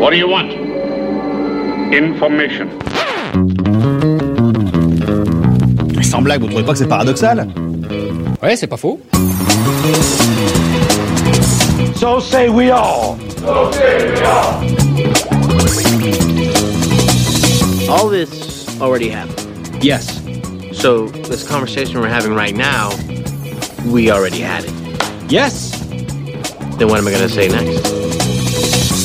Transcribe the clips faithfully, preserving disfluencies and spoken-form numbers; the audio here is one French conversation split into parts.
What do you want? Information. Sans blague, vous trouvez pas que c'est paradoxal? Ouais, c'est pas faux. So say we all. So say we all. All this already happened. Yes. So this conversation we're having right now, we already had it. Yes. Then what am I gonna say next?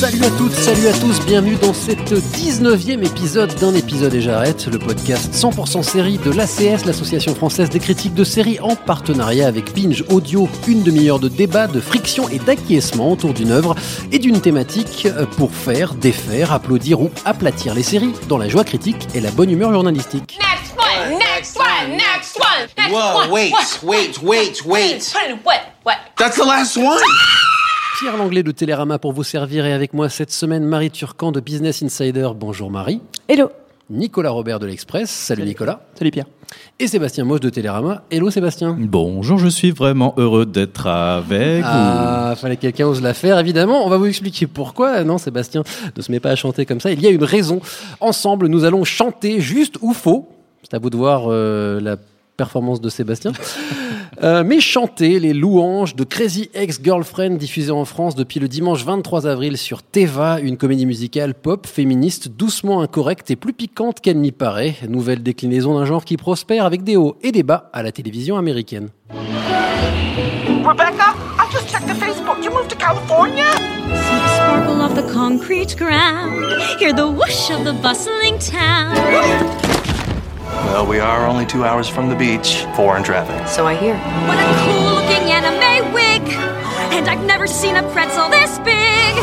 Salut à toutes, salut à tous, bienvenue dans cet dix-neuvième épisode d'un épisode et j'arrête, le podcast cent pour cent série de l'A C S, l'Association Française des Critiques de Séries, en partenariat avec Binge Audio, une demi-heure de débat, de friction et d'acquiescement autour d'une œuvre et d'une thématique pour faire, défaire, applaudir ou aplatir les séries dans la joie critique et la bonne humeur journalistique. Next one, next one, next one, next Whoa, one, wait, one, wait, wait, wait, what, what? That's the last one. Pierre Langlais de Télérama pour vous servir et avec moi cette semaine Marie Turcan de Business Insider. Bonjour Marie. Hello. Nicolas Robert de L'Express. Salut, salut Nicolas. Salut Pierre. Et Sébastien Mauch de Télérama. Hello Sébastien. Bonjour, je suis vraiment heureux d'être avec vous. Ah, ou... fallait que quelqu'un ose la faire, évidemment. On va vous expliquer pourquoi. Non, Sébastien ne se met pas à chanter comme ça. Il y a une raison. Ensemble, nous allons chanter juste ou faux. C'est à vous de voir euh, la performance de Sébastien. Euh, mais chanter les louanges de Crazy Ex-Girlfriend diffusée en France depuis le dimanche vingt-trois avril sur Teva, une comédie musicale pop, féministe, doucement incorrecte et plus piquante qu'elle n'y paraît. Nouvelle déclinaison d'un genre qui prospère avec des hauts et des bas à la télévision américaine. Rebecca, I just checked the Facebook. You moved to California? See the sparkle of the concrete ground. Hear the whoosh of the bustling town. Well, we are only two hours from the beach, four in traffic. So I hear. What a cool-looking anime wig! And I've never seen a pretzel this big!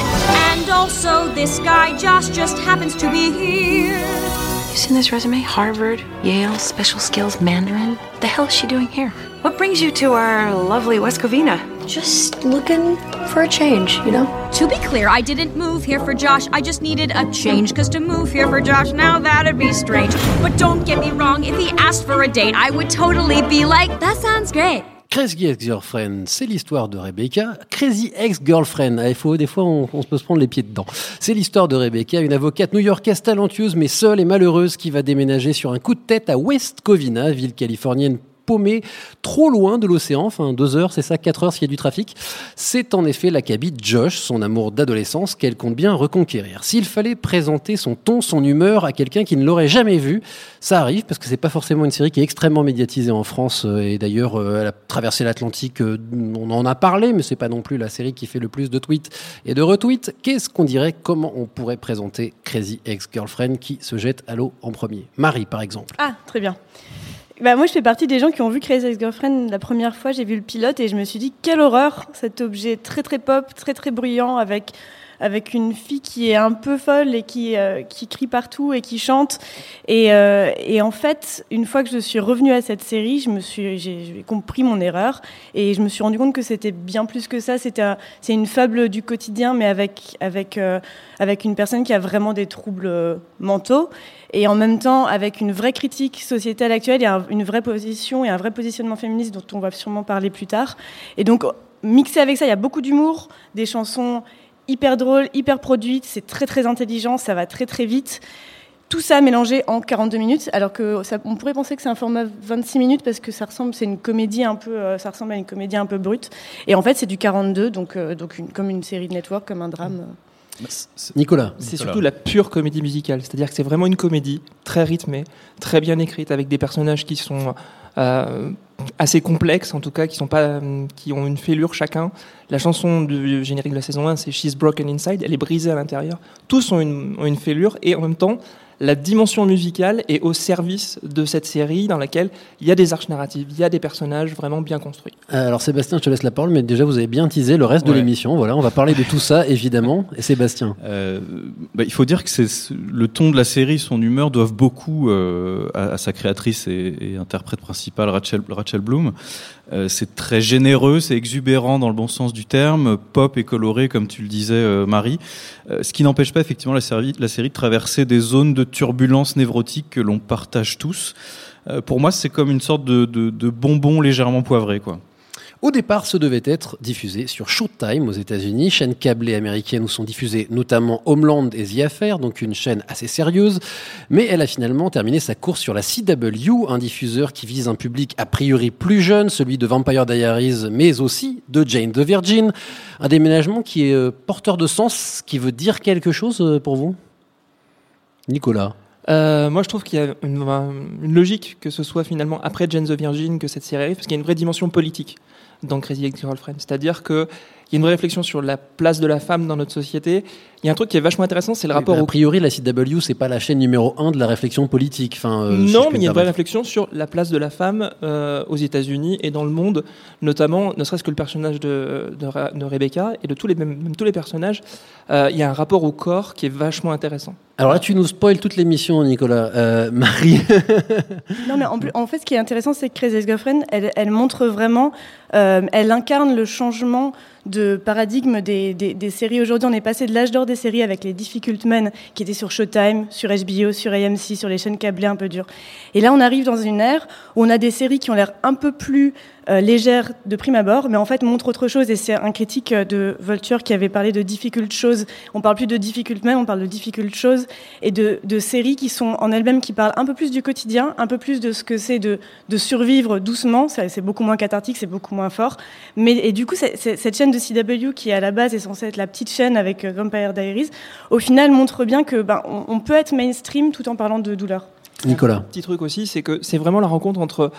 And also, this guy, Josh, just happens to be here. You seen this resume? Harvard, Yale, special skills, Mandarin. What the hell is she doing here? What brings you to our lovely West Covina? Just looking for a change, you know? To be clear, I didn't move here for Josh. I just needed a change, because to move here for Josh, now that'd be strange. But don't get me wrong, if he asked for a date, I would totally be like, that sounds great. Crazy Ex-Girlfriend, c'est l'histoire de Rebecca. Crazy Ex-Girlfriend, ah, faut, des fois on, on peut se prendre les pieds dedans. C'est l'histoire de Rebecca, une avocate new-yorkaise talentueuse mais seule et malheureuse qui va déménager sur un coup de tête à West Covina, ville californienne paumée, trop loin de l'océan, enfin deux heures, c'est ça, quatre heures s'il y a du trafic. C'est en effet là qu'habite Josh, son amour d'adolescence qu'elle compte bien reconquérir. S'il fallait présenter son ton, son humeur à quelqu'un qui ne l'aurait jamais vu, ça arrive parce que c'est pas forcément une série qui est extrêmement médiatisée en France et d'ailleurs elle a traversé l'Atlantique, on en a parlé, mais c'est pas non plus la série qui fait le plus de tweets et de retweets. Qu'est-ce qu'on dirait, comment on pourrait présenter Crazy Ex-Girlfriend qui se jette à l'eau en premier? Marie par exemple. Ah, très bien. Bah moi, je fais partie des gens qui ont vu Crazy Ex-Girlfriend la première fois. J'ai vu le pilote et je me suis dit, quelle horreur, cet objet très, très pop, très, très bruyant, avec, avec une fille qui est un peu folle et qui, euh, qui crie partout et qui chante. Et, euh, et en fait, une fois que je suis revenue à cette série, je me suis, j'ai, j'ai compris mon erreur et je me suis rendu compte que c'était bien plus que ça. C'était un, c'est une fable du quotidien, mais avec, avec, euh, avec une personne qui a vraiment des troubles mentaux. Et en même temps, avec une vraie critique sociétale actuelle, il y a une vraie position et un vrai positionnement féministe dont on va sûrement parler plus tard. Et donc, mixé avec ça, il y a beaucoup d'humour, des chansons hyper drôles, hyper produites, c'est très très intelligent, ça va très très vite. Tout ça mélangé en quarante-deux minutes, alors que ça, on pourrait penser que c'est un format vingt-six minutes parce que ça ressemble, c'est une comédie un peu, ça ressemble à une comédie un peu brute. Et en fait, c'est du quarante-deux, donc donc une, comme une série de network, comme un drame. C'est Nicolas. C'est Nicolas. Surtout la pure comédie musicale, c'est-à-dire que c'est vraiment une comédie très rythmée, très bien écrite, avec des personnages qui sont euh, assez complexes, en tout cas, qui, sont pas, qui ont une fêlure chacun. La chanson du générique de la saison un, c'est « She's broken inside », elle est brisée à l'intérieur. Tous ont une, ont une fêlure et en même temps, la dimension musicale est au service de cette série dans laquelle il y a des arches narratives, il y a des personnages vraiment bien construits. Alors Sébastien, je te laisse la parole, mais déjà vous avez bien teasé le reste ouais. de l'émission. Voilà, on va parler de tout ça évidemment. Et Sébastien, euh, bah, il faut dire que c'est le ton de la série, son humeur doivent beaucoup euh, à, à sa créatrice et, et interprète principale Rachel, Rachel Bloom. Euh, c'est très généreux, c'est exubérant dans le bon sens du terme, pop et coloré comme tu le disais euh, Marie. Euh, ce qui n'empêche pas effectivement la série, la série de traverser des zones de turbulence névrotique que l'on partage tous. Euh, pour moi, c'est comme une sorte de, de, de bonbon légèrement poivré, quoi. Au départ, ce devait être diffusé sur Showtime aux États-Unis, chaîne câblée américaine où sont diffusées notamment Homeland et The Affair, donc une chaîne assez sérieuse. Mais elle a finalement terminé sa course sur la C W, un diffuseur qui vise un public a priori plus jeune, celui de Vampire Diaries, mais aussi de Jane the Virgin. Un déménagement qui est porteur de sens, qui veut dire quelque chose pour vous, Nicolas? Euh, moi je trouve qu'il y a une, une logique que ce soit finalement après Jane the Virgin que cette série arrive, parce qu'il y a une vraie dimension politique dans Crazy Ex-Girlfriend, c'est-à-dire qu'il y a une vraie réflexion sur la place de la femme dans notre société. Il y a un truc qui est vachement intéressant, c'est le rapport... Ben, au... A priori, la C W, c'est pas la chaîne numéro un de la réflexion politique. Enfin, euh, non, si mais il y a une vraie réflexion sur la place de la femme euh, aux États-Unis et dans le monde, notamment, ne serait-ce que le personnage de, de, de Rebecca et de tous les, même tous les personnages. Euh, il y a un rapport au corps qui est vachement intéressant. Alors là, tu nous spoiles toute l'émission, Nicolas. Euh, Marie Non, mais en, plus, en fait, ce qui est intéressant, c'est que Crazy Ex-Girlfriend, elle, elle montre vraiment... Euh, elle incarne le changement de paradigme des, des, des séries. Aujourd'hui, on est passé de l'âge d'or des séries avec les Difficult Men qui étaient sur Showtime, sur H B O, sur A M C, sur les chaînes câblées un peu dures. Et là, on arrive dans une ère où on a des séries qui ont l'air un peu plus euh, légères de prime abord, mais en fait montrent autre chose. Et c'est un critique de Vulture qui avait parlé de Difficult Shows. On parle plus de Difficult Men, on parle de Difficult Shows et de, de séries qui sont en elles-mêmes, qui parlent un peu plus du quotidien, un peu plus de ce que c'est de, de survivre doucement. C'est, c'est beaucoup moins cathartique, c'est beaucoup moins fort. Mais, et du coup, c'est, c'est, cette chaîne de C W qui à la base est censée être la petite chaîne avec Vampire Diaries, au final montre bien que ben, on, on peut être mainstream tout en parlant de douleur. Nicolas. Un petit truc aussi, c'est que c'est vraiment la rencontre entre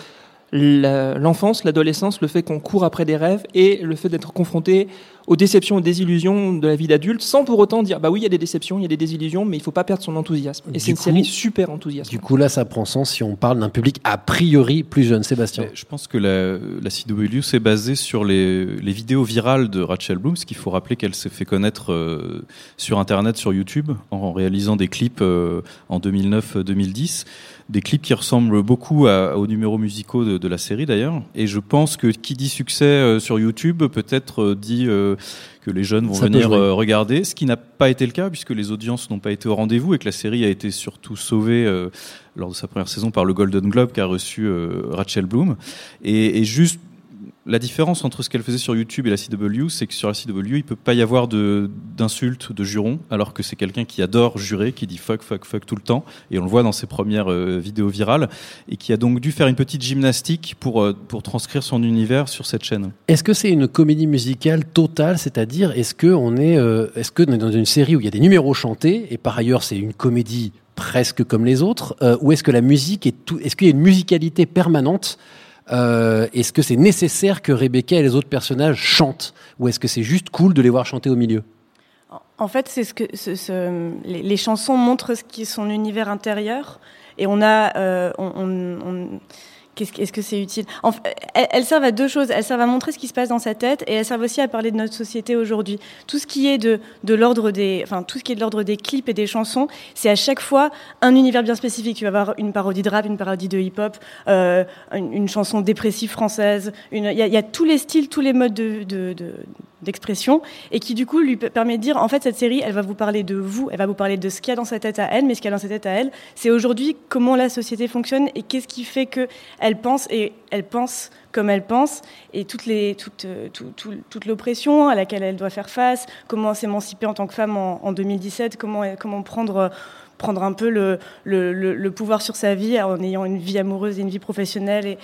la, l'enfance, l'adolescence, le fait qu'on court après des rêves et le fait d'être confronté aux déceptions, aux désillusions de la vie d'adulte, sans pour autant dire bah oui, il y a des déceptions, il y a des désillusions, mais il faut pas perdre son enthousiasme. Et du c'est une coup, série super enthousiaste. Du coup là, ça prend sens si on parle d'un public a priori plus jeune. Sébastien. Je pense que la, la C W s'est basée sur les, les vidéos virales de Rachel Bloom, ce qu'il faut rappeler qu'elle s'est fait connaître euh, sur Internet, sur YouTube, en réalisant des clips euh, en deux mille neuf deux mille dix, des clips qui ressemblent beaucoup à, aux numéros musicaux de, de la série d'ailleurs. Et je pense que qui dit succès euh, sur YouTube peut-être euh, dit euh, que les jeunes vont ça venir regarder, ce qui n'a pas été le cas puisque les audiences n'ont pas été au rendez-vous et que la série a été surtout sauvée euh, lors de sa première saison par le Golden Globe qu'a reçu euh, Rachel Bloom. Et, et juste la différence entre ce qu'elle faisait sur YouTube et la C W, c'est que sur la C W, il ne peut pas y avoir de, d'insultes, de jurons, alors que c'est quelqu'un qui adore jurer, qui dit fuck, fuck, fuck tout le temps, et on le voit dans ses premières euh, vidéos virales, et qui a donc dû faire une petite gymnastique pour, euh, pour transcrire son univers sur cette chaîne. Est-ce que c'est une comédie musicale totale, c'est-à-dire est-ce qu'on est, euh, est-ce qu'on est dans une série où il y a des numéros chantés, et par ailleurs c'est une comédie presque comme les autres, euh, ou est-ce que la musique est tout, est-ce qu'il y a une musicalité permanente? Euh, est-ce que c'est nécessaire que Rebecca et les autres personnages chantent, ou est-ce que c'est juste cool de les voir chanter au milieu ? En fait, c'est ce que ce, ce, les, les chansons montrent ce qui est son univers intérieur, et on a, euh, on, on, on... Qu'est-ce, est-ce que c'est utile ? En fait, elles servent à deux choses. Elles servent à montrer ce qui se passe dans sa tête et elles servent aussi à parler de notre société aujourd'hui. Tout ce qui est de, de l'ordre des, enfin tout ce qui est de l'ordre des clips et des chansons, c'est à chaque fois un univers bien spécifique. Tu vas avoir une parodie de rap, une parodie de hip-hop, euh, une, une chanson dépressive française. Il y, y a tous les styles, tous les modes de, de, de d'expression et qui du coup lui permet de dire en fait cette série elle va vous parler de vous, elle va vous parler de ce qu'il y a dans sa tête à elle, mais ce qu'il y a dans sa tête à elle c'est aujourd'hui comment la société fonctionne et qu'est-ce qui fait qu'elle pense et elle pense comme elle pense et toutes les, toute, toute, toute, toute l'oppression à laquelle elle doit faire face, comment s'émanciper en tant que femme en, en deux mille dix-sept, comment, comment prendre... prendre un peu le, le, le, le pouvoir sur sa vie en ayant une vie amoureuse et une vie professionnelle et...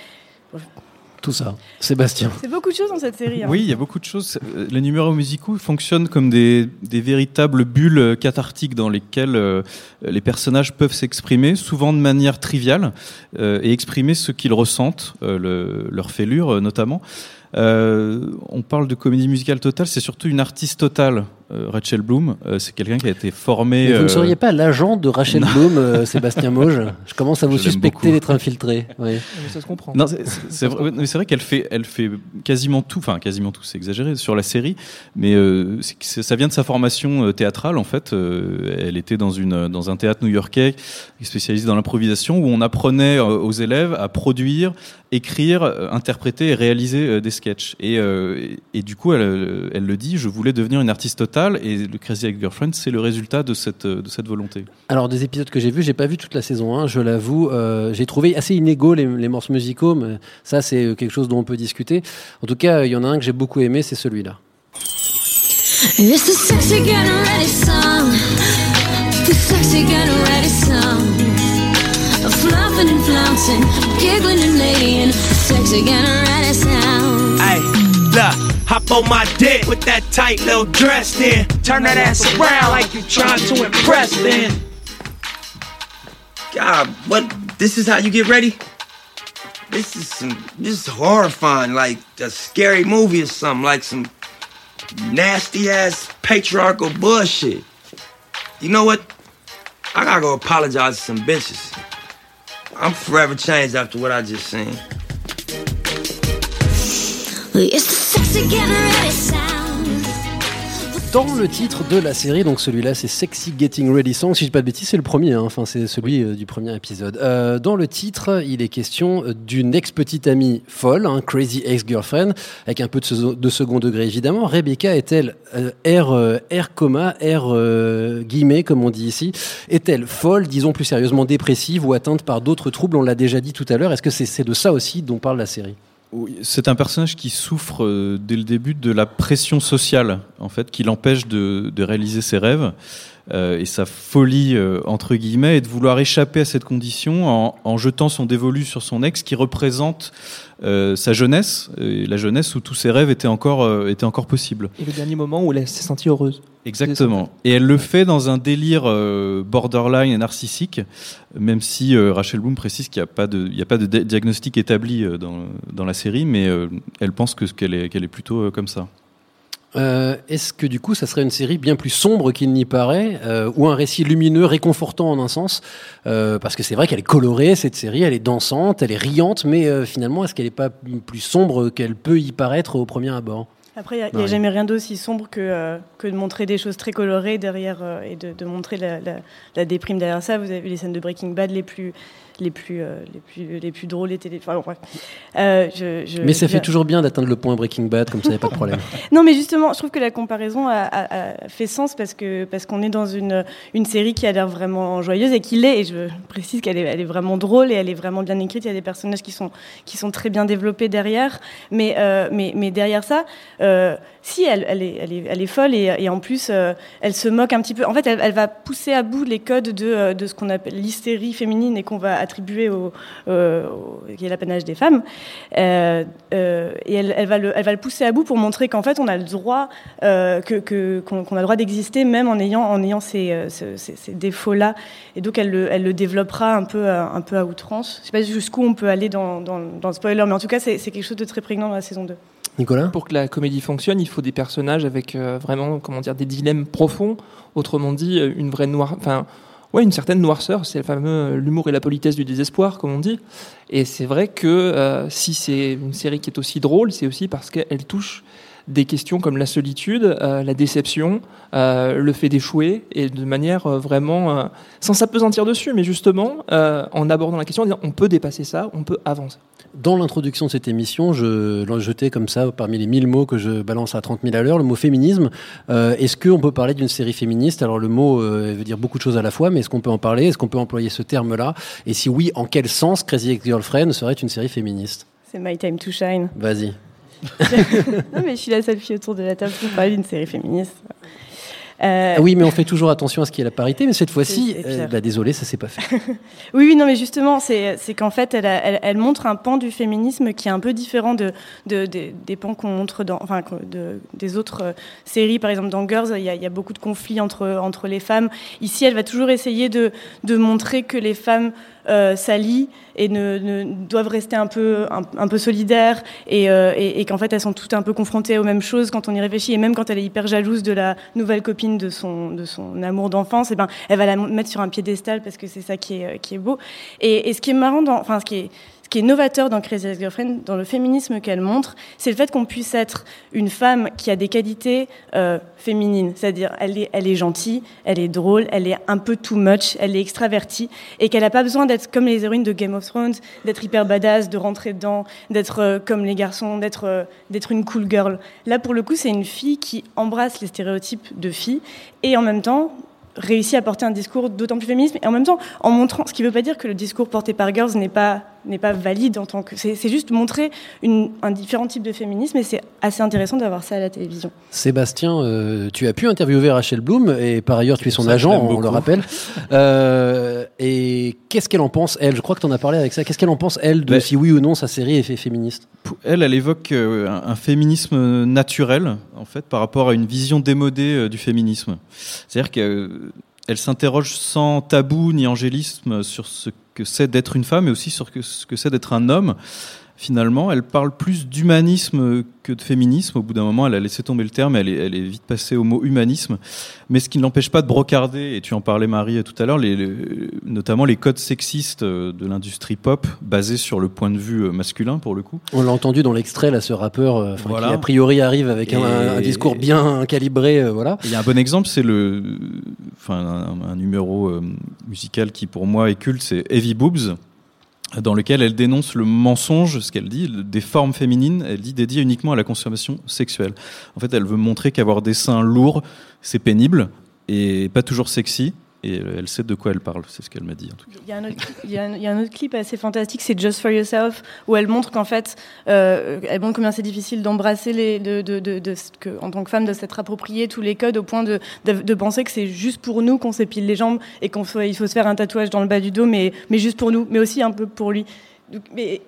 Tout ça. Sébastien. C'est beaucoup de choses dans cette série. Hein. Oui, il y a beaucoup de choses. Les numéros musicaux fonctionnent comme des, des véritables bulles cathartiques dans lesquelles euh, les personnages peuvent s'exprimer, souvent de manière triviale, euh, et exprimer ce qu'ils ressentent, euh, le, leur fêlure euh, notamment. Euh, on parle de comédie musicale totale, c'est surtout une artiste totale. Euh, Rachel Bloom, euh, c'est quelqu'un qui a été formé... Mais vous euh... ne seriez pas l'agent de Rachel non. Bloom, euh, Sébastien Mauch. Je commence à vous Je suspecter d'être infiltré. Oui. Mais ça se comprend. Non, c'est, c'est, c'est, vrai, mais c'est vrai qu'elle fait, elle fait quasiment tout, enfin quasiment tout, c'est exagéré, sur la série, mais euh, c'est, ça vient de sa formation euh, théâtrale en fait. Euh, elle était dans, une, dans un théâtre new-yorkais spécialisé dans l'improvisation où on apprenait euh, aux élèves à produire, écrire, euh, interpréter et réaliser euh, des sketchs. Et, euh, et, et du coup, elle, elle le dit, je voulais devenir une artiste totale fondamentale, et le Crazy Ex-Girlfriend, c'est le résultat de cette, de cette volonté. Alors, des épisodes que j'ai vus, j'ai pas vu toute la saison un, je l'avoue. Euh, j'ai trouvé assez inégaux les, les morceaux musicaux, mais ça, c'est quelque chose dont on peut discuter. En tout cas, il y en a un que j'ai beaucoup aimé, c'est celui-là. It's the sexy getting ready song. The sexy getting ready song. Fluffing and flouncing, giggling and laying. The sexy getting ready sound. Hey, look, hop on my dick with that tight little dress then. Turn that ass around like you trying to impress then. God, what? This is how you get ready? This is some, this is horrifying, like a scary movie or something, like some nasty ass patriarchal bullshit. You know what? I gotta go apologize to some bitches. I'm forever changed after what I just seen. Dans le titre de la série, donc celui-là, c'est Sexy Getting Ready Song. Si je dis pas de bêtises, c'est le premier, hein. Enfin, c'est celui euh, du premier épisode. Euh, dans le titre, il est question d'une ex-petite amie folle, hein, Crazy Ex-Girlfriend, avec un peu de, ce- de second degré évidemment. Rebecca est-elle euh, R, euh, R coma, R euh, guillemets, comme on dit ici, est-elle folle, disons plus sérieusement dépressive ou atteinte par d'autres troubles? On l'a déjà dit tout à l'heure. Est-ce que c'est, c'est de ça aussi dont parle la série? C'est un personnage qui souffre euh, dès le début de la pression sociale, en fait, qui l'empêche de, de réaliser ses rêves euh, et sa folie, euh, entre guillemets, et de vouloir échapper à cette condition en, en jetant son dévolu sur son ex qui représente euh, sa jeunesse, et la jeunesse où tous ses rêves étaient encore, euh, étaient encore possibles. Et le dernier moment où elle s'est sentie heureuse. Exactement. Et elle le fait dans un délire euh, borderline et narcissique, même si euh, Rachel Bloom précise qu'il n'y a pas de, il y a pas de di- diagnostic établi euh, dans, dans la série, mais euh, elle pense que, qu'elle est, qu'elle est plutôt euh, comme ça. Euh, est-ce que du coup, ça serait une série bien plus sombre qu'il n'y paraît, euh, ou un récit lumineux, réconfortant en un sens, euh, parce que c'est vrai qu'elle est colorée, cette série, elle est dansante, elle est riante, mais euh, finalement, est-ce qu'elle n'est pas plus sombre qu'elle peut y paraître au premier abord ? Après, il n'y a, a jamais rien d'aussi sombre que, euh, que de montrer des choses très colorées derrière euh, et de, de montrer la, la, la déprime derrière ça. Vous avez vu les scènes de Breaking Bad les plus, les plus, euh, les plus, les plus drôles, les télé... Enfin, bon, bref. Euh, je, je, mais ça je... fait toujours bien d'atteindre le point Breaking Bad, comme ça, il n'y a pas de problème. Non, mais justement, je trouve que la comparaison a, a, a fait sens parce, que, parce qu'on est dans une, une série qui a l'air vraiment joyeuse et qui l'est. Et je précise qu'elle est, elle est vraiment drôle et elle est vraiment bien écrite. Il y a des personnages qui sont, qui sont très bien développés derrière. Mais, euh, mais, mais derrière ça... Euh, Euh, si, elle, elle, est, elle, est, elle est folle et, et en plus, euh, elle se moque un petit peu. En fait, elle, elle va pousser à bout les codes de, de ce qu'on appelle l'hystérie féminine et qu'on va attribuer au, euh, au, qui est l'apanage des femmes. Euh, euh, et elle, elle, va le, elle va le pousser à bout pour montrer qu'en fait, on a le droit, euh, que, que, qu'on, qu'on a le droit d'exister même en ayant, en ayant ces, ces, ces, ces défauts-là. Et donc, elle le, elle le développera un peu, à, un peu à outrance. Je ne sais pas jusqu'où on peut aller dans, dans, dans le spoiler, mais en tout cas, c'est, c'est quelque chose de très prégnant dans la saison deux. Nicolas ? Pour que la comédie fonctionne, il faut des personnages avec euh, vraiment, comment dire, des dilemmes profonds. Autrement dit, une vraie noire, enfin, ouais, une certaine noirceur. C'est le fameux l'humour et la politesse du désespoir, comme on dit. Et c'est vrai que euh, si c'est une série qui est aussi drôle, c'est aussi parce qu'elle touche des questions comme la solitude, euh, la déception, euh, le fait d'échouer, et de manière euh, vraiment euh, sans s'apesantir dessus, mais justement euh, en abordant la question, en disant on peut dépasser ça, on peut avancer. Dans l'introduction de cette émission, je l'ai jeté comme ça parmi les mille mots que je balance à trente mille à l'heure, le mot féminisme. Euh, est-ce qu'on peut parler d'une série féministe ? Alors le mot euh, veut dire beaucoup de choses à la fois, mais est-ce qu'on peut en parler ? Est-ce qu'on peut employer ce terme-là ? Et si oui, en quel sens Crazy Ex-Girlfriend serait une série féministe ? C'est my time to shine. Vas-y. Non mais je suis la seule fille autour de la table pour parler d'une série féministe. Euh... Oui, mais on fait toujours attention à ce qui est la parité, mais cette fois-ci, euh, bah, désolé, ça s'est pas fait. Oui, oui, non, mais justement, c'est, c'est qu'en fait, elle, a, elle, elle montre un pan du féminisme qui est un peu différent de, de, de des pans qu'on montre dans, enfin, de, des autres euh, séries, par exemple dans Girls, il y a, il y a beaucoup de conflits entre entre les femmes. Ici, elle va toujours essayer de de montrer que les femmes euh, s'allient et ne, ne doivent rester un peu un, un peu solidaires et, euh, et et qu'en fait, elles sont toutes un peu confrontées aux mêmes choses quand on y réfléchit, et même quand elle est hyper jalouse de la nouvelle copine de son de son amour d'enfance, et ben elle va la mettre sur un piédestal parce que c'est ça qui est qui est beau. Et, et ce qui est marrant dans, enfin ce qui est ce qui est novateur dans Crazy Ex-Girlfriend, dans le féminisme qu'elle montre, c'est le fait qu'on puisse être une femme qui a des qualités euh, féminines, c'est-à-dire elle est, elle est gentille, elle est drôle, elle est un peu too much, elle est extravertie, et qu'elle n'a pas besoin d'être comme les héroïnes de Game of Thrones, d'être hyper badass, de rentrer dedans, d'être euh, comme les garçons, d'être, euh, d'être une cool girl. Là, pour le coup, c'est une fille qui embrasse les stéréotypes de fille, et en même temps réussit à porter un discours d'autant plus féministe, et en même temps, en montrant, ce qui ne veut pas dire que le discours porté par Girls n'est pas, n'est pas valide en tant que... C'est, c'est juste montrer une, un différent type de féminisme, et c'est assez intéressant d'avoir ça à la télévision. Sébastien, euh, tu as pu interviewer Rachel Bloom, et par ailleurs, tu es son ça agent, on beaucoup. le rappelle. Euh, et qu'est-ce qu'elle en pense, elle ? Je crois que tu en as parlé avec ça. Qu'est-ce qu'elle en pense, elle, de bah, si oui ou non sa série est féministe ? Elle, elle évoque euh, un, un féminisme naturel, en fait, par rapport à une vision démodée euh, du féminisme. C'est-à-dire que euh, elle s'interroge sans tabou ni angélisme sur ce que c'est d'être une femme et aussi sur ce que c'est d'être un homme. Finalement, elle parle plus d'humanisme que de féminisme. Au bout d'un moment, elle a laissé tomber le terme, elle est, elle est vite passée au mot humanisme. Mais ce qui ne l'empêche pas de brocarder, et tu en parlais Marie tout à l'heure, les, les, notamment les codes sexistes de l'industrie pop, basés sur le point de vue masculin pour le coup. On l'a entendu dans l'extrait, là, ce rappeur euh, voilà. qui a priori arrive avec un, un, un discours bien calibré. Euh, voilà. Il y a un bon exemple, c'est le, enfin, un, un numéro euh, musical qui pour moi est culte, c'est Heavy Boobs, dans lequel elle dénonce le mensonge, ce qu'elle dit, des formes féminines, elle dit dédiées uniquement à la consommation sexuelle. En fait, elle veut montrer qu'avoir des seins lourds, c'est pénible et pas toujours sexy. Et elle sait de quoi elle parle, c'est ce qu'elle m'a dit en tout cas. Il y a un autre, il y a un, il y a un autre clip assez fantastique, c'est Just For Yourself, où elle montre qu'en fait, euh, elle montre combien c'est difficile d'embrasser, les, de, de, de, de, que, en tant que femme, de s'être appropriée tous les codes au point de, de, de penser que c'est juste pour nous qu'on s'épile les jambes et qu'il faut, faut se faire un tatouage dans le bas du dos, mais, mais juste pour nous, mais aussi un peu pour lui. Donc, mais,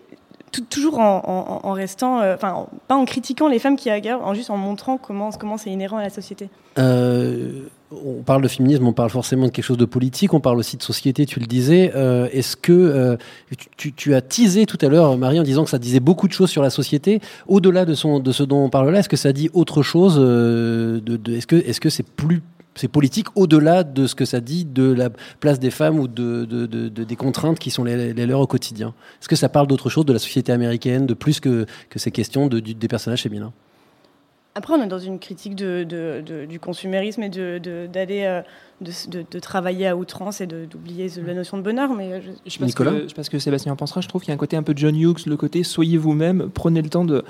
Tout, toujours en, en, en restant, enfin, euh, pas en critiquant les femmes qui aguerrent, en juste en montrant comment, comment c'est inhérent à la société. Euh, on parle de féminisme, on parle forcément de quelque chose de politique, on parle aussi de société, tu le disais. Euh, est-ce que euh, tu, tu as teasé tout à l'heure, Marie, en disant que ça disait beaucoup de choses sur la société. Au-delà de, son, de ce dont on parle là, est-ce que ça dit autre chose euh, de, de, est-ce que, est-ce que c'est plus... C'est politique au-delà de ce que ça dit de la place des femmes ou de, de, de, de, des contraintes qui sont les, les leurs au quotidien. Est-ce que ça parle d'autre chose, de la société américaine, de plus que, que ces questions de, de, des personnages féminins ? Après, on est dans une critique de, de, de, du consumérisme et de, de, d'aller, euh, de, de, de travailler à outrance et de, d'oublier la notion de bonheur. Mais je, je pense Nicolas ? que, je pense que Sébastien en pensera. Je trouve qu'il y a un côté un peu John Hughes, le côté soyez vous-même, prenez le temps de...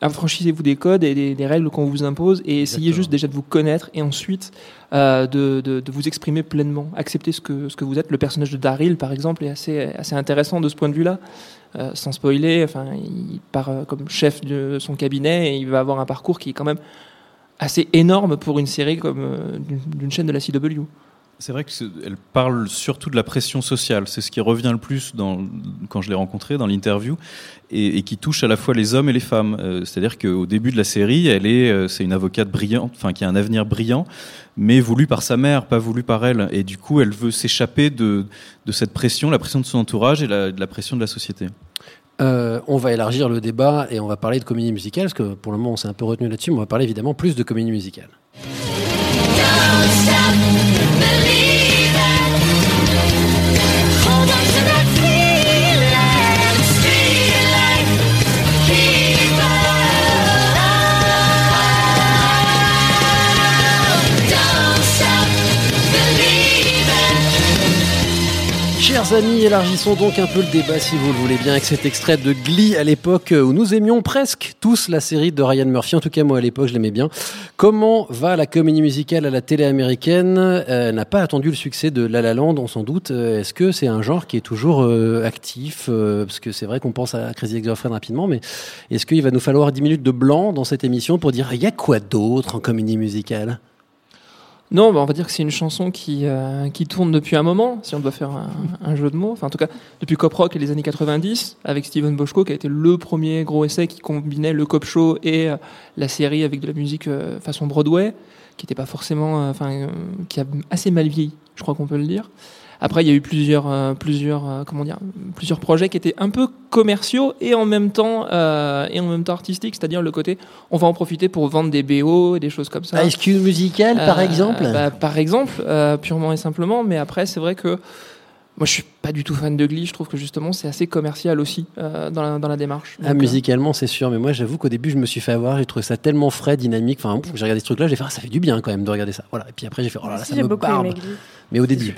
Affranchissez-vous des codes et des, des règles qu'on vous impose et essayez Exactement. juste déjà de vous connaître et ensuite euh, de, de, de vous exprimer pleinement. Acceptez ce que, ce que vous êtes. Le personnage de Daryl, par exemple, est assez, assez intéressant de ce point de vue-là. Euh, sans spoiler, enfin, il part euh, comme chef de son cabinet et il va avoir un parcours qui est quand même assez énorme pour une série comme, euh, d'une, d'une chaîne de la C W. C'est vrai qu'elle parle surtout de la pression sociale. C'est ce qui revient le plus dans, quand je l'ai rencontrée dans l'interview et, et qui touche à la fois les hommes et les femmes. Euh, c'est-à-dire qu'au début de la série, elle est, euh, c'est une avocate brillante, enfin qui a un avenir brillant, mais voulu par sa mère, pas voulu par elle. Et du coup, elle veut s'échapper de, de cette pression, la pression de son entourage et la, de la pression de la société. Euh, on va élargir le débat et on va parler de comédie musicale, parce que pour le moment, on s'est un peu retenu là-dessus, mais on va parler évidemment plus de comédie musicale. Don't stop, believe it. Hold on to that feeling, feel like keep alive. Don't stop, believe it. Chers amis, élargissons donc un peu le débat, si vous le voulez bien, avec cet extrait de Glee, à l'époque où nous aimions presque tous la série de Ryan Murphy. En tout cas, moi, à l'époque, je l'aimais bien. Comment va la comédie musicale à la télé américaine ? euh, n'a pas attendu le succès de La La Land, on s'en doute. Euh, est-ce que c'est un genre qui est toujours euh, actif ? euh, Parce que c'est vrai qu'on pense à Crazy Ex-Girlfriend rapidement, mais est-ce qu'il va nous falloir dix minutes de blanc dans cette émission pour dire « Il y a quoi d'autre en comédie musicale ?» Non, bah on va dire que c'est une chanson qui, euh, qui tourne depuis un moment, si on doit faire un, un jeu de mots. Enfin, en tout cas, depuis Cop Rock et les années quatre-vingt-dix, avec Steven Boschko, qui a été le premier gros essai qui combinait le cop show et euh, la série avec de la musique euh, façon Broadway, qui n'était pas forcément, enfin, euh, euh, qui a assez mal vieilli, je crois qu'on peut le dire. Après, il y a eu plusieurs, euh, plusieurs, euh, comment dire, plusieurs projets qui étaient un peu commerciaux et en même temps, euh, et en même temps artistiques, c'est-à-dire le côté, on va en profiter pour vendre des B O, des choses comme ça. Ah, excuse musicale, euh, par exemple. Bah, par exemple, euh, purement et simplement. Mais après, c'est vrai que Moi, je suis pas du tout fan de Glee. Je trouve que justement, c'est assez commercial aussi euh, dans la dans la démarche. Ah, donc, musicalement, c'est sûr. Mais moi, j'avoue qu'au début, je me suis fait avoir. J'ai trouvé ça tellement frais, dynamique. Enfin, j'ai regardé ce truc-là, j'ai fait ah, ça fait du bien quand même de regarder ça. Voilà. Et puis après, j'ai fait oh là là, ça me barbe. Mais au début.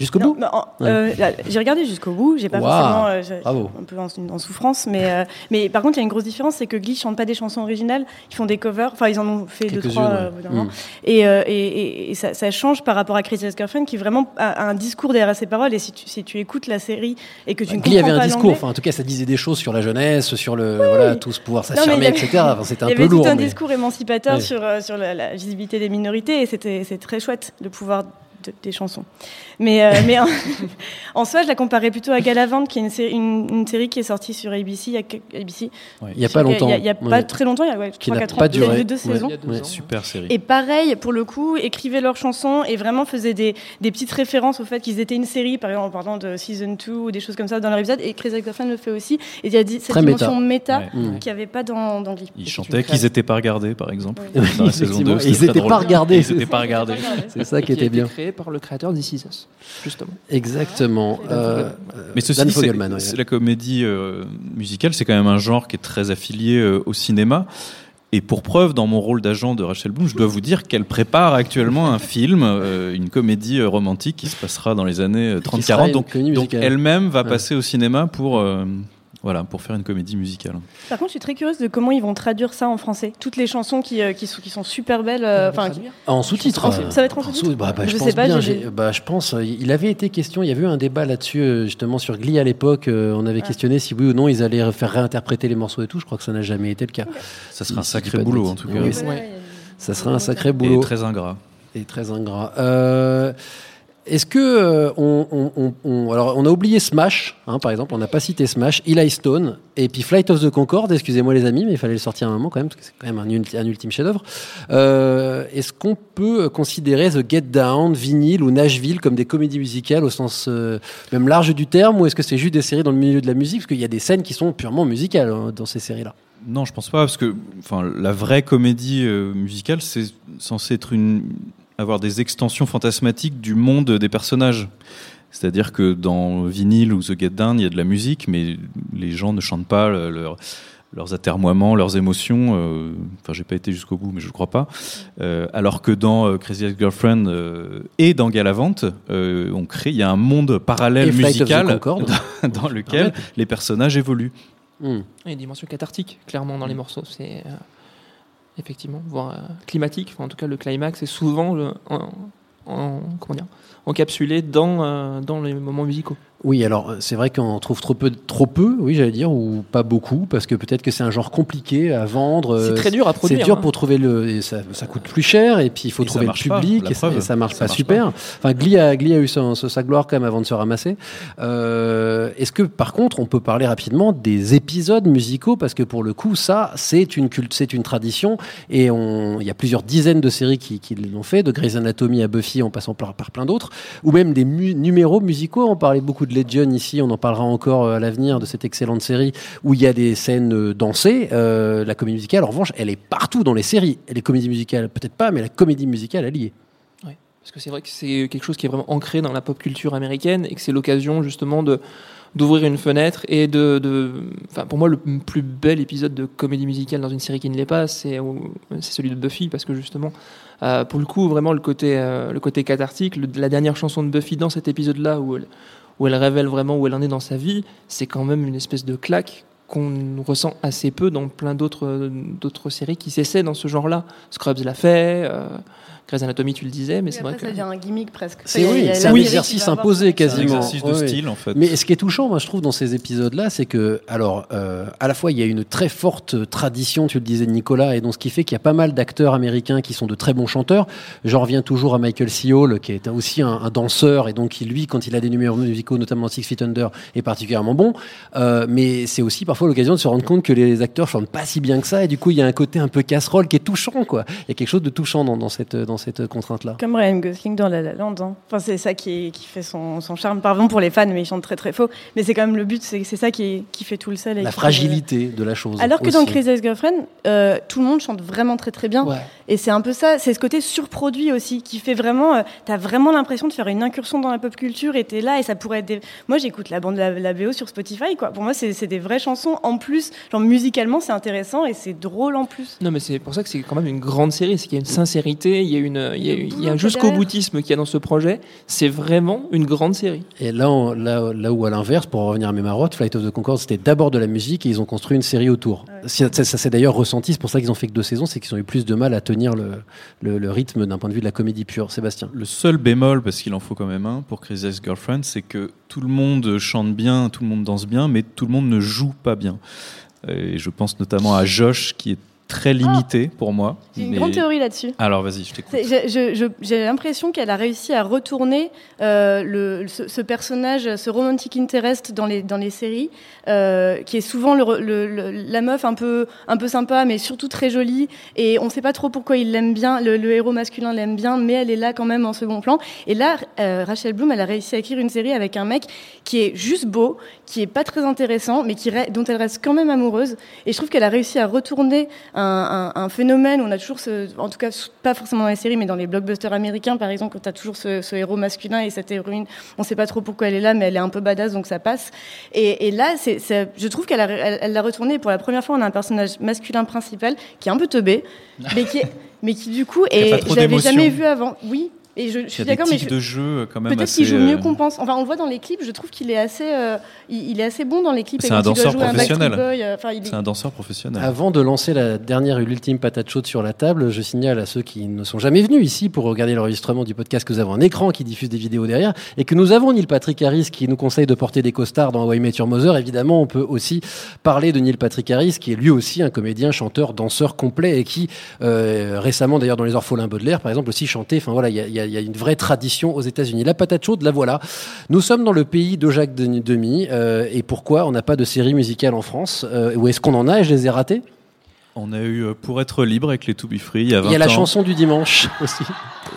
Jusqu'au non, bout non, euh, ouais. là, j'ai regardé jusqu'au bout, j'ai pas wow. forcément euh, j'ai, j'ai un peu en, en souffrance, mais, euh, mais par contre il y a une grosse différence, c'est que Glee chante pas des chansons originales, ils font des covers, enfin ils en ont fait quelques deux trois euh, ouais. mm. et, euh, et, et, et ça, ça change par rapport à Crazy Ex-Girlfriend qui vraiment a un discours derrière ses paroles, et si tu, si tu écoutes la série et que tu bah, ne Glee comprends avait pas un discours, enfin, en tout cas ça disait des choses sur la jeunesse, sur le, oui. voilà, tout ce pouvoir s'affirmer, etc. Enfin, c'était un peu lourd, il y avait tout un mais... discours émancipateur ouais. sur, sur la, la visibilité des minorités, et c'était, c'est très chouette de pouvoir des chansons. Mais, euh, mais en, en soi, je la comparais plutôt à Galavant, qui est une série, une, une série qui est sortie sur A B C. Il y a, A B C, ouais, il y a pas longtemps. Il n'y a, a pas ouais. très longtemps, il y a ouais, trois quatre ans. Pas duré. Il y a eu deux saisons. Ouais, deux ouais, ans, super ouais. série. Et pareil, pour le coup, écrivaient leurs chansons et vraiment faisaient des, des petites références au fait qu'ils étaient une série, par exemple en parlant de Season deux ou des choses comme ça dans leur épisode. Et Crazy Ex-Girlfriend le fait aussi. Et il y a cette très dimension méta, méta ouais. qu'il n'y avait pas dans, dans Glee. Ils chantaient qu'ils n'étaient pas regardés, par exemple. Ouais. Ouais. Dans la saison deux, ils n'étaient pas regardés. Ils n'étaient pas regardés. C'est ça qui était bien. Par le créateur de This Is Us, justement. Exactement. Euh, Mais ceci, Dan Fogelman, c'est, ouais. c'est la comédie euh, musicale, c'est quand même un genre qui est très affilié euh, au cinéma. Et pour preuve, dans mon rôle d'agent de Rachel Bloom, je dois vous dire qu'elle prépare actuellement un film, euh, une comédie romantique qui se passera dans les années trente quarante. Donc, donc elle-même va ouais. passer au cinéma pour... Euh, Voilà, pour faire une comédie musicale. Par contre, je suis très curieuse de comment ils vont traduire ça en français. Toutes les chansons qui, euh, qui, sont, qui sont super belles. Euh, qui... En sous-titres. Euh, ça va être en sous-titres. Bah, bah, je, je pense sais pas. Bien, j'ai... Bah, je pense. Il avait été question. Il y avait eu un débat là-dessus, justement, sur Glee à l'époque. Euh, on avait ah. questionné si oui ou non ils allaient faire réinterpréter les morceaux et tout. Je crois que ça n'a jamais été le cas. Okay. Ça sera un sacré boulot, en tout cas. Oui, ouais, ouais. Ça sera un sacré boulot. Et très ingrat. Et très ingrat. Euh... Est-ce que euh, on, on, on, alors on a oublié Smash, hein, par exemple, on n'a pas cité Smash, Eli Stone et puis Flight of the Conchords, excusez-moi les amis, mais il fallait le sortir à un moment quand même, parce que c'est quand même un, ulti, un ultime chef-d'œuvre. Euh, est-ce qu'on peut considérer The Get Down, Vinyl ou Nashville comme des comédies musicales au sens euh, même large du terme, ou est-ce que c'est juste des séries dans le milieu de la musique, parce qu'il y a des scènes qui sont purement musicales hein, dans ces séries-là? Non, je pense pas, parce que enfin la vraie comédie euh, musicale, c'est censé être une avoir des extensions fantasmatiques du monde des personnages. C'est-à-dire que dans Vinyl ou The Get Down, il y a de la musique, mais les gens ne chantent pas leur, leurs atermoiements, leurs émotions. Euh, enfin, j'ai pas été jusqu'au bout, mais je ne crois pas. Euh, alors que dans euh, Crazy Ex-Girlfriend euh, et dans Galavant, euh, on crée, il y a un monde parallèle et musical dans, dans lequel ah ouais. les personnages évoluent. Mmh. Il y a une dimension cathartique, clairement, dans les morceaux. C'est... Euh... effectivement, voire euh, climatique. Enfin, en tout cas, le climax est souvent le, en, en, comment dire, encapsulé dans, euh, dans les moments musicaux. Oui, alors c'est vrai qu'on trouve trop peu, trop peu, oui, j'allais dire, ou pas beaucoup, parce que peut-être que c'est un genre compliqué à vendre. C'est très dur à produire. C'est dur hein. pour trouver le, et ça, ça coûte plus cher, et puis il faut et trouver le public, pas, et, ça, et ça marche ça pas marche super. Pas. Enfin, Glee a, Glee a eu sa, sa gloire quand même avant de se ramasser. Euh, est-ce que, par contre, on peut parler rapidement des épisodes musicaux, parce que pour le coup, ça, c'est une culte, c'est une tradition, et on, il y a plusieurs dizaines de séries qui, qui l'ont fait, de Grey's Anatomy à Buffy, en passant par, par plein d'autres, ou même des mu- numéros musicaux. On parlait beaucoup de Legion ici, on en parlera encore à l'avenir de cette excellente série où il y a des scènes dansées. Euh, la comédie musicale, en revanche, elle est partout dans les séries. Les comédies musicales, peut-être pas, mais la comédie musicale, elle y est. Oui, parce que c'est vrai que c'est quelque chose qui est vraiment ancré dans la pop culture américaine et que c'est l'occasion justement de, d'ouvrir une fenêtre et de, de... Enfin, pour moi, le plus bel épisode de comédie musicale dans une série qui ne l'est pas, c'est, c'est celui de Buffy, parce que justement... Euh, pour le coup, vraiment, le côté, euh, le côté cathartique, le, la dernière chanson de Buffy dans cet épisode-là où elle... où elle révèle vraiment où elle en est dans sa vie, c'est quand même une espèce de claque qu'on ressent assez peu dans plein d'autres, d'autres séries qui s'essaient dans ce genre-là. Scrubs l'a fait, euh, Grey's Anatomy, tu le disais, mais et c'est après, vrai que... ça devient un gimmick presque. C'est, oui, c'est un exercice imposé quasiment. C'est un exercice de ouais. style en fait. Mais ce qui est touchant, moi, je trouve, dans ces épisodes-là, c'est que, alors, euh, à la fois, il y a une très forte tradition, tu le disais, Nicolas, et donc ce qui fait qu'il y a pas mal d'acteurs américains qui sont de très bons chanteurs. J'en reviens toujours à Michael C. Hall, qui est aussi un, un danseur, et donc qui, lui, quand il a des numéros musicaux, notamment Six Feet Under, est particulièrement bon. Euh, mais c'est aussi parfois l'occasion de se rendre compte que les acteurs chantent pas si bien que ça, et du coup, il y a un côté un peu casserole qui est touchant, quoi. Il y a quelque chose de touchant dans, dans cette dans cette contrainte-là. Comme Ryan Gosling dans La La Land. Hein. Enfin, c'est ça qui, est, qui fait son, son charme. Pardon pour les fans, mais ils chantent très très faux. Mais c'est quand même le but, c'est, c'est ça qui, est, qui fait tout le sel. La fragilité fait, euh... de la chose. Alors que aussi. Dans Crazy Ex-Girlfriend, euh, tout le monde chante vraiment très très bien. Ouais. Et c'est un peu ça, c'est ce côté surproduit aussi qui fait vraiment, euh, t'as vraiment l'impression de faire une incursion dans la pop culture et t'es là et ça pourrait être des... Moi j'écoute la bande, la, la B O sur Spotify quoi, pour moi c'est, c'est des vraies chansons en plus, genre musicalement c'est intéressant et c'est drôle en plus. Non mais c'est pour ça que c'est quand même une grande série, c'est qu'il y a une sincérité, il y a, une, il y a, il y a un jusqu'au boutisme qu'il y a dans ce projet, c'est vraiment une grande série. Et là, on, là, là où à l'inverse, pour revenir à mes marottes, Flight of the Conchords c'était d'abord de la musique et ils ont construit une série autour. Ouais. Ça, ça, ça s'est d'ailleurs ressenti, c'est pour ça qu'ils ont fait que deux saisons, c'est qu'ils ont eu plus de mal à tenir Le, le, le rythme d'un point de vue de la comédie pure. Sébastien. Le seul bémol, parce qu'il en faut quand même un pour Crazy Ex-Girlfriend, c'est que tout le monde chante bien, tout le monde danse bien, mais tout le monde ne joue pas bien. Et je pense notamment à Josh qui est très limité ah, pour moi. J'ai une mais... grande théorie là-dessus. Alors vas-y, je t'écoute. Je, je, je, j'ai l'impression qu'elle a réussi à retourner euh, le, ce, ce personnage, ce romantic interest dans les, dans les séries, euh, qui est souvent le, le, le, la meuf un peu, un peu sympa, mais surtout très jolie. Et on ne sait pas trop pourquoi il l'aime bien, le, le héros masculin l'aime bien, mais elle est là quand même en second plan. Et là, euh, Rachel Bloom, elle a réussi à écrire une série avec un mec qui est juste beau, qui n'est pas très intéressant, mais qui, dont elle reste quand même amoureuse. Et je trouve qu'elle a réussi à retourner... Un, un, un phénomène où on a toujours ce, en tout cas pas forcément dans les séries mais dans les blockbusters américains par exemple, quand t'as toujours ce, ce héros masculin et cette héroïne, on sait pas trop pourquoi elle est là mais elle est un peu badass donc ça passe et, et là c'est, c'est, je trouve qu'elle a, elle, elle l'a retourné pour la première fois. On a un personnage masculin principal qui est un peu teubé mais qui, mais qui du coup et je l'avais jamais vu avant. Oui. Et je, je suis d'accord, mais je, de jeu quand même peut-être assez... qu'il joue mieux qu'on pense. Enfin, on le voit dans les clips. Je trouve qu'il est assez, euh, il, il est assez bon dans les clips. C'est un danseur professionnel. Un Boy, euh, il est... C'est un danseur professionnel. Avant de lancer la dernière et l'ultime patate chaude sur la table, je signale à ceux qui ne sont jamais venus ici pour regarder l'enregistrement du podcast que nous avons un écran qui diffuse des vidéos derrière et que nous avons Neil Patrick Harris qui nous conseille de porter des costards dans How I Met Your Mother. Évidemment, on peut aussi parler de Neil Patrick Harris qui est lui aussi un comédien, chanteur, danseur complet et qui euh, récemment d'ailleurs dans Les Orphelins Baudelaire par exemple aussi chantait. Enfin voilà, il y a, y a Il y a une vraie tradition aux États-Unis. La patate chaude, la voilà. Nous sommes dans le pays de Jacques Demy. Euh, et pourquoi on n'a pas de série musicale en France euh, Ou est-ce qu'on en a et je les ai ratées? On a eu Pour être libre avec les To Be Free il y a vingt ans. Il y a la chanson du dimanche aussi.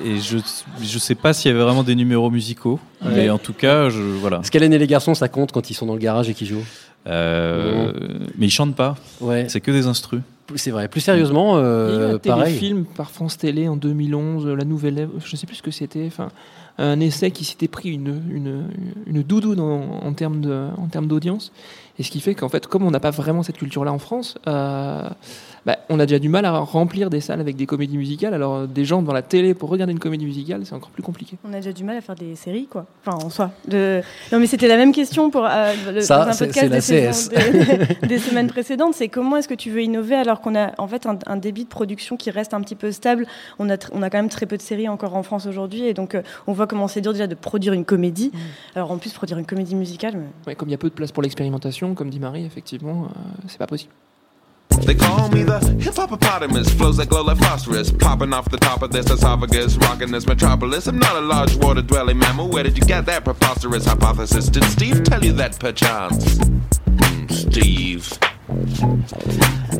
Et je je sais pas s'il y avait vraiment des numéros musicaux. Ouais. Mais en tout cas, je, voilà. Est-ce qu'elle est née les garçons, ça compte quand ils sont dans le garage et qu'ils jouent euh, mais ils chantent pas. Ouais. C'est que des instrus. C'est vrai. Plus sérieusement, euh, il y a eu un téléfilm par France Télé en deux mille onze, La Nouvelle Ève, je ne sais plus ce que c'était. Enfin, un essai qui s'était pris une une, une doudoune en, en termes de en termes d'audience, et ce qui fait qu'en fait, comme on n'a pas vraiment cette culture-là en France, euh, bah, on a déjà du mal à remplir des salles avec des comédies musicales. Alors des gens devant la télé pour regarder une comédie musicale, c'est encore plus compliqué. On a déjà du mal à faire des séries, quoi. Enfin, en soi. De... Non, mais c'était la même question pour euh, le, ça, dans un podcast des, saisons, des, des semaines précédentes. C'est comment est-ce que tu veux innover alors qu'on a en fait un, un débit de production qui reste un petit peu stable. On a, tr- on a quand même très peu de séries encore en France aujourd'hui et donc euh, on voit comment c'est dur déjà de produire une comédie. Mmh. Alors en plus produire une comédie musicale. Mais... Ouais, comme il y a peu de place pour l'expérimentation, comme dit Marie, effectivement, euh, c'est pas possible. They call me the hip-hopopotamus, flows that glow like phosphorus, popping off the top of this esophagus, rocking this metropolis. I'm not a large water-dwelling mammal, where did you get that preposterous hypothesis? Did Steve tell you that perchance? Mm, Steve.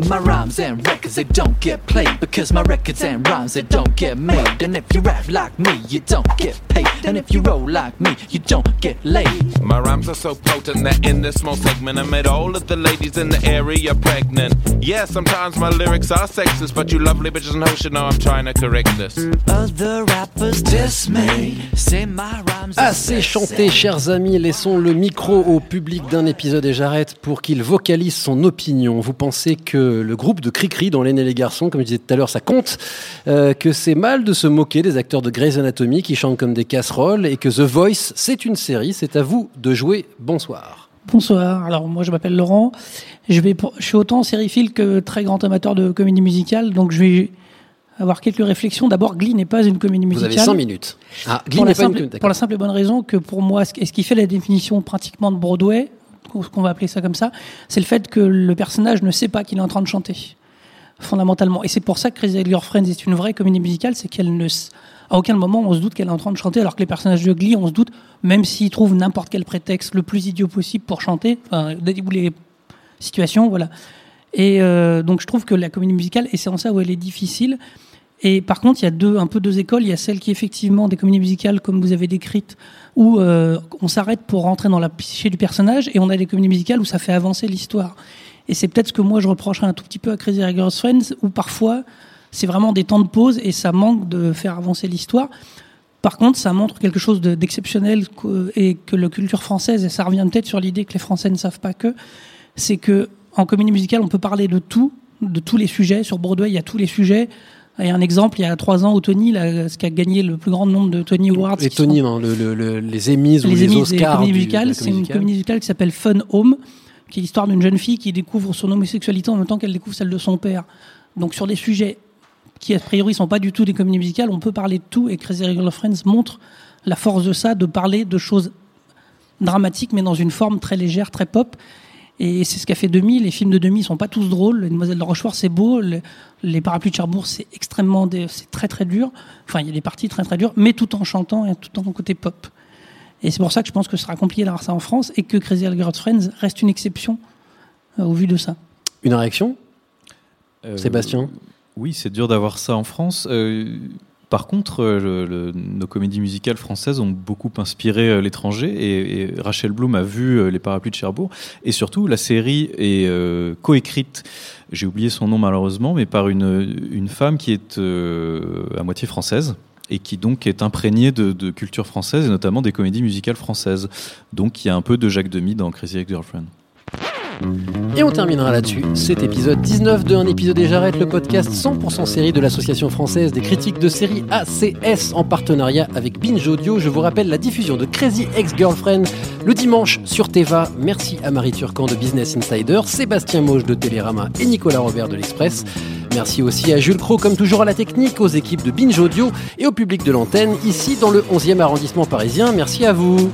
My rhymes and records, they don't get played, because my records and rhymes, they don't get made. And if you rap like me, you don't get paid. And if you roll like me, you don't get laid. My rhymes are so potent that in this small segment I made all of the ladies in the area pregnant. Yeah, sometimes my lyrics are sexist, but you lovely bitches and hoes should know I'm trying to correct this. Other rappers diss me, say my rhymes are sexist. Assez chanté, chers amis, laissons le micro au public d'un épisode et j'arrête pour qu'il vocalise son opinion. Opinion. Vous pensez que le groupe de Cricri dans L'aîné les garçons, comme je disais tout à l'heure, ça compte, euh, que c'est mal de se moquer des acteurs de Grey's Anatomy qui chantent comme des casseroles et que The Voice, c'est une série, c'est à vous de jouer. Bonsoir. Bonsoir, alors moi je m'appelle Laurent, je, vais pour... je suis autant sériephile que très grand amateur de comédie musicale, donc je vais avoir quelques réflexions. D'abord, Glee n'est pas une comédie musicale. Vous avez cinq minutes. Ah, Glee n'est pas simple, une comédie. Pour la simple et bonne raison que pour moi, ce qui fait la définition pratiquement de Broadway, qu'on va appeler ça comme ça, c'est le fait que le personnage ne sait pas qu'il est en train de chanter, fondamentalement. Et c'est pour ça que Crazy Ex-Girlfriend est une vraie comédie musicale, c'est qu'elle ne, à aucun moment on se doute qu'elle est en train de chanter, alors que les personnages de Glee, on se doute, même s'ils trouvent n'importe quel prétexte le plus idiot possible pour chanter, enfin, ou les situations, voilà. Et euh, donc je trouve que la comédie musicale, et c'est en ça où elle est difficile. Et par contre, il y a deux, un peu deux écoles. Il y a celle qui, effectivement, des comédies musicales, comme vous avez décrites, où euh, on s'arrête pour rentrer dans la psyché du personnage, et on a des comédies musicales où ça fait avancer l'histoire. Et c'est peut-être ce que moi, je reprocherais un tout petit peu à Crazy Ex-Girlfriend, où parfois, c'est vraiment des temps de pause et ça manque de faire avancer l'histoire. Par contre, ça montre quelque chose de, d'exceptionnel et que la culture française, et ça revient peut-être sur l'idée que les Français ne savent pas que, c'est que en comédie musicale, on peut parler de tout, de tous les sujets. Sur Broadway, il y a tous les sujets. Et un exemple, il y a trois ans, au Tony, là, ce qui a gagné le plus grand nombre de Tony Awards. Les Tony, sont... non, le, le, le, les Emmys ou les, les Oscars. Les Emmys, c'est musicale. Une comédie musicale qui s'appelle Fun Home, qui est l'histoire d'une jeune fille qui découvre son homosexualité en même temps qu'elle découvre celle de son père. Donc sur des sujets qui, a priori, ne sont pas du tout des comédies musicales, on peut parler de tout. Et Crazy Ex-Girlfriend montre la force de ça, de parler de choses dramatiques, mais dans une forme très légère, très pop. Et c'est ce qu'a fait Demy. Les films de Demy ne sont pas tous drôles. Les Demoiselles de Rochefort, c'est beau. Les, les Parapluies de Cherbourg, c'est extrêmement... Dé... C'est très, très dur. Enfin, il y a des parties très, très dures, mais tout en chantant et tout en côté pop. Et c'est pour ça que je pense que ce sera compliqué d'avoir ça en France et que Crazy Ex-Girlfriend reste une exception euh, au vu de ça. Une réaction euh, Sébastien? Oui, c'est dur d'avoir ça en France. Euh, par contre, le, le, nos comédies musicales françaises ont beaucoup inspiré l'étranger et, et Rachel Bloom a vu Les Parapluies de Cherbourg. Et surtout, la série est euh, coécrite, j'ai oublié son nom malheureusement, mais par une, une femme qui est euh, à moitié française. Et qui donc est imprégné de, de culture française et notamment des comédies musicales françaises. Donc il y a un peu de Jacques Demy dans Crazy Ex-Girlfriend. Et on terminera là-dessus cet épisode dix-neuf de Un épisode et j'arrête, le podcast cent pour cent série de l'Association Française des Critiques de Séries A C S en partenariat avec Binge Audio. Je vous rappelle la diffusion de Crazy Ex-Girlfriend le dimanche sur Teva. Merci à Marie Turcan de Business Insider, Sébastien Mauch de Télérama et Nicolas Robert de L'Express. Merci aussi à Jules Cros, comme toujours à la technique, aux équipes de Binge Audio et au public de l'antenne, ici dans le onzième arrondissement parisien. Merci à vous.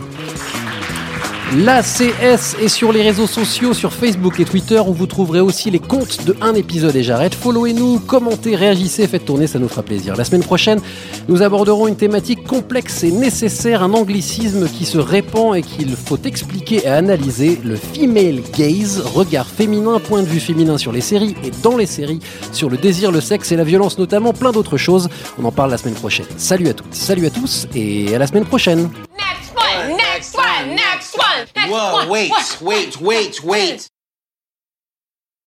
L'A C S est sur les réseaux sociaux, sur Facebook et Twitter, où vous trouverez aussi les comptes de Un épisode et j'arrête. Followez-nous, commentez, réagissez, faites tourner, ça nous fera plaisir. La semaine prochaine, nous aborderons une thématique complexe et nécessaire, un anglicisme qui se répand et qu'il faut expliquer et analyser, le female gaze, regard féminin, point de vue féminin sur les séries et dans les séries, sur le désir, le sexe et la violence notamment, plein d'autres choses. On en parle la semaine prochaine. Salut à toutes, salut à tous et à la semaine prochaine. Next one, next one, next one, next Whoa, one. Whoa, wait, wait, wait, wait.